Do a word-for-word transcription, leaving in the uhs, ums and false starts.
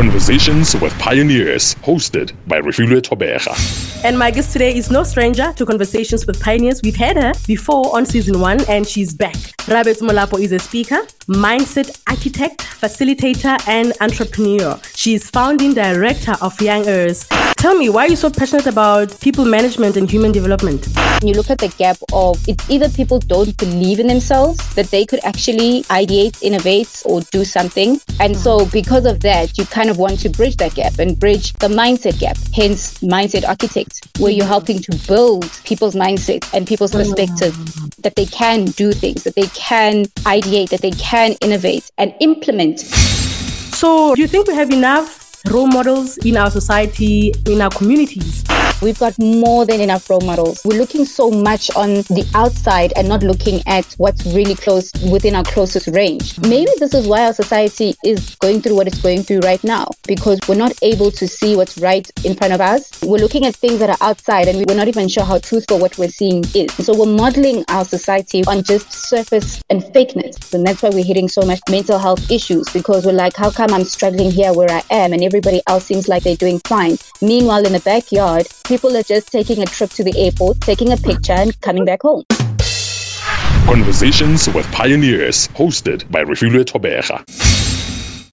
Conversations with Pioneers, hosted by Refuelo Tobeja. And my guest today is no stranger to Conversations with Pioneers. We've had her before on season one, and she's back. Rabet Molapo is a speaker, mindset architect, facilitator, and entrepreneur. She is founding director of Young Earth. Tell me, why are you so passionate about people management and human development? You look at the gap of it's either people don't believe in themselves that they could actually ideate, innovate, or do something. And so because of that, you kind of want to bridge that gap and bridge the mindset gap, hence mindset architect, where you're helping to build people's mindset and people's perspective that they can do things, that they can ideate, that they can innovate and implement. So do you think we have enough role models in our society, in our communities? We've got more than enough role models. We're looking so much on the outside and not looking at what's really close within our closest range. Maybe this is why our society is going through what it's going through right now, because we're not able to see what's right in front of us. We're looking at things that are outside and we're not even sure how truthful what we're seeing is. So we're modeling our society on just surface and fakeness. And that's why we're hitting so much mental health issues, because we're like, how come I'm struggling here where I am and everybody else seems like they're doing fine? Meanwhile, in the backyard, people are just taking a trip to the airport, taking a picture and coming back home. Conversations with Pioneers, hosted by Refuelo Tobeja.